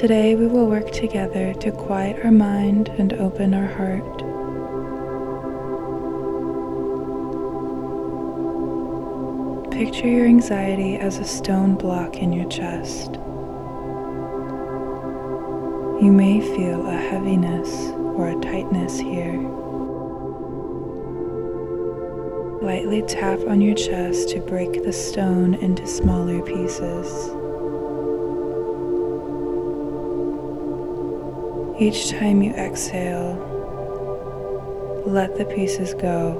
Today we will work together to quiet our mind and open our heart. Picture your anxiety as a stone block in your chest. You may feel a heaviness or a tightness here. Lightly tap on your chest to break the stone into smaller pieces. Each time you exhale, let the pieces go.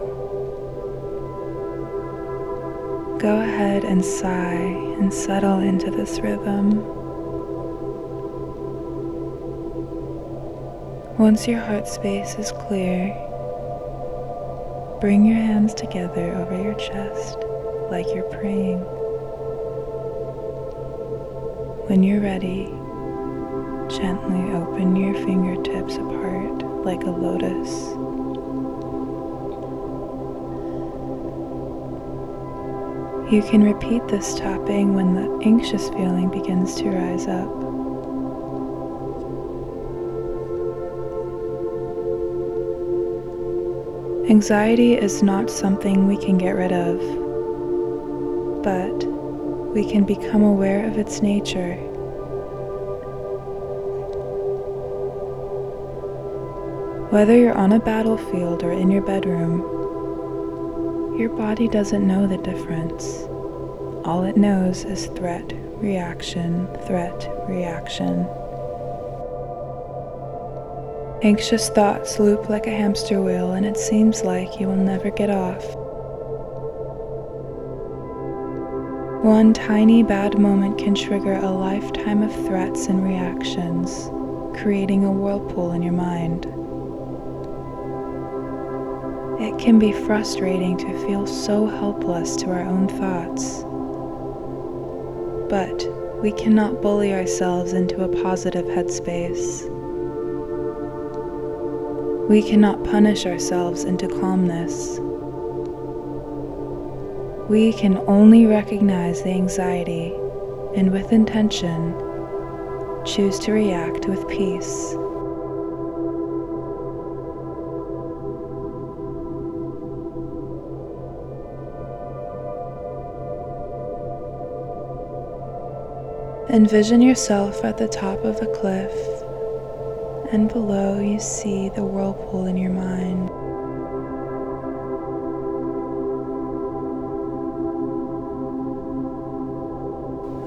Go ahead and sigh and settle into this rhythm. Once your heart space is clear, bring your hands together over your chest like you're praying. When you're ready, gently open your fingertips apart like a lotus. You can repeat this tapping when the anxious feeling begins to rise up. Anxiety is not something we can get rid of, but we can become aware of its nature. Whether you're on a battlefield or in your bedroom, your body doesn't know the difference. All it knows is threat, reaction, threat, reaction. Anxious thoughts loop like a hamster wheel, and it seems like you will never get off. One tiny bad moment can trigger a lifetime of threats and reactions, creating a whirlpool in your mind. It can be frustrating to feel so helpless to our own thoughts. But we cannot bully ourselves into a positive headspace. We cannot punish ourselves into calmness. We can only recognize the anxiety and, with intention, choose to react with peace. Envision yourself at the top of a cliff, and below you see the whirlpool in your mind.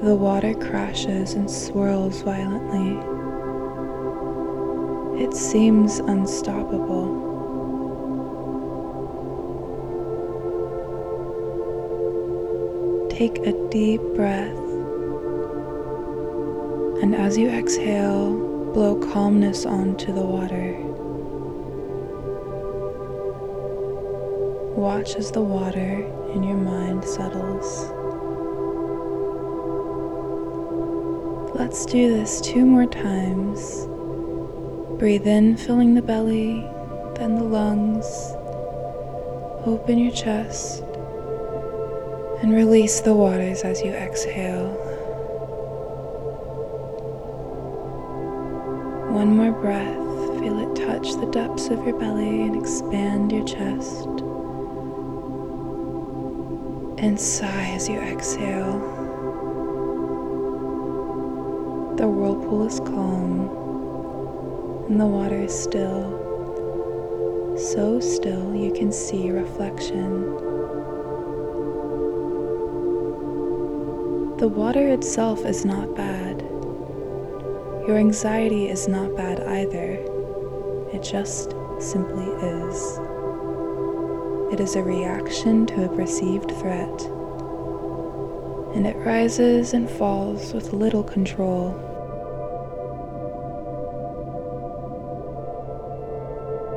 The water crashes and swirls violently. It seems unstoppable. Take a deep breath. And as you exhale, blow calmness onto the water. Watch as the water in your mind settles. Let's do this 2 more times. Breathe in, filling the belly, then the lungs. Open your chest and release the waters as you exhale. 1 more breath, feel it touch the depths of your belly and expand your chest. And sigh as you exhale. The whirlpool is calm and the water is still, so still you can see reflection. The water itself is not bad. Your anxiety is not bad either. It just simply is. It is a reaction to a perceived threat, and it rises and falls with little control.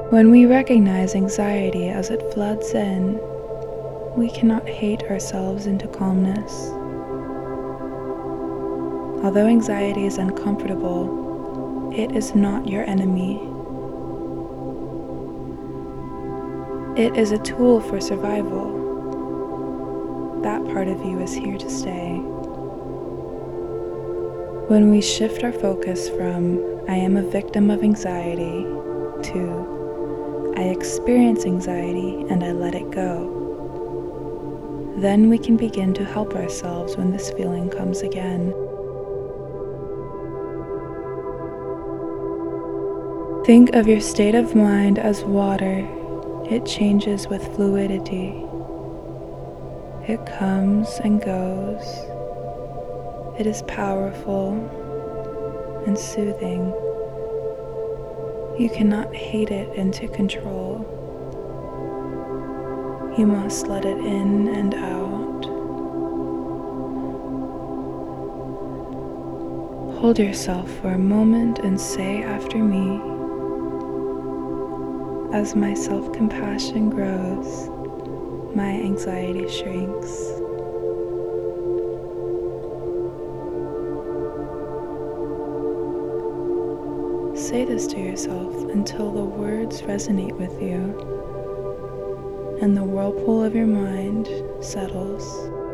When we recognize anxiety as it floods in, we cannot hate ourselves into calmness. Although anxiety is uncomfortable, it is not your enemy. It is a tool for survival. That part of you is here to stay. When we shift our focus from I am a victim of anxiety to I experience anxiety and I let it go, then we can begin to help ourselves when this feeling comes again. Think of your state of mind as water. It changes with fluidity. It comes and goes. It is powerful and soothing. You cannot hate it into control. You must let it in and out. Hold yourself for a moment and say after me, as my self-compassion grows, my anxiety shrinks. Say this to yourself until the words resonate with you and the whirlpool of your mind settles.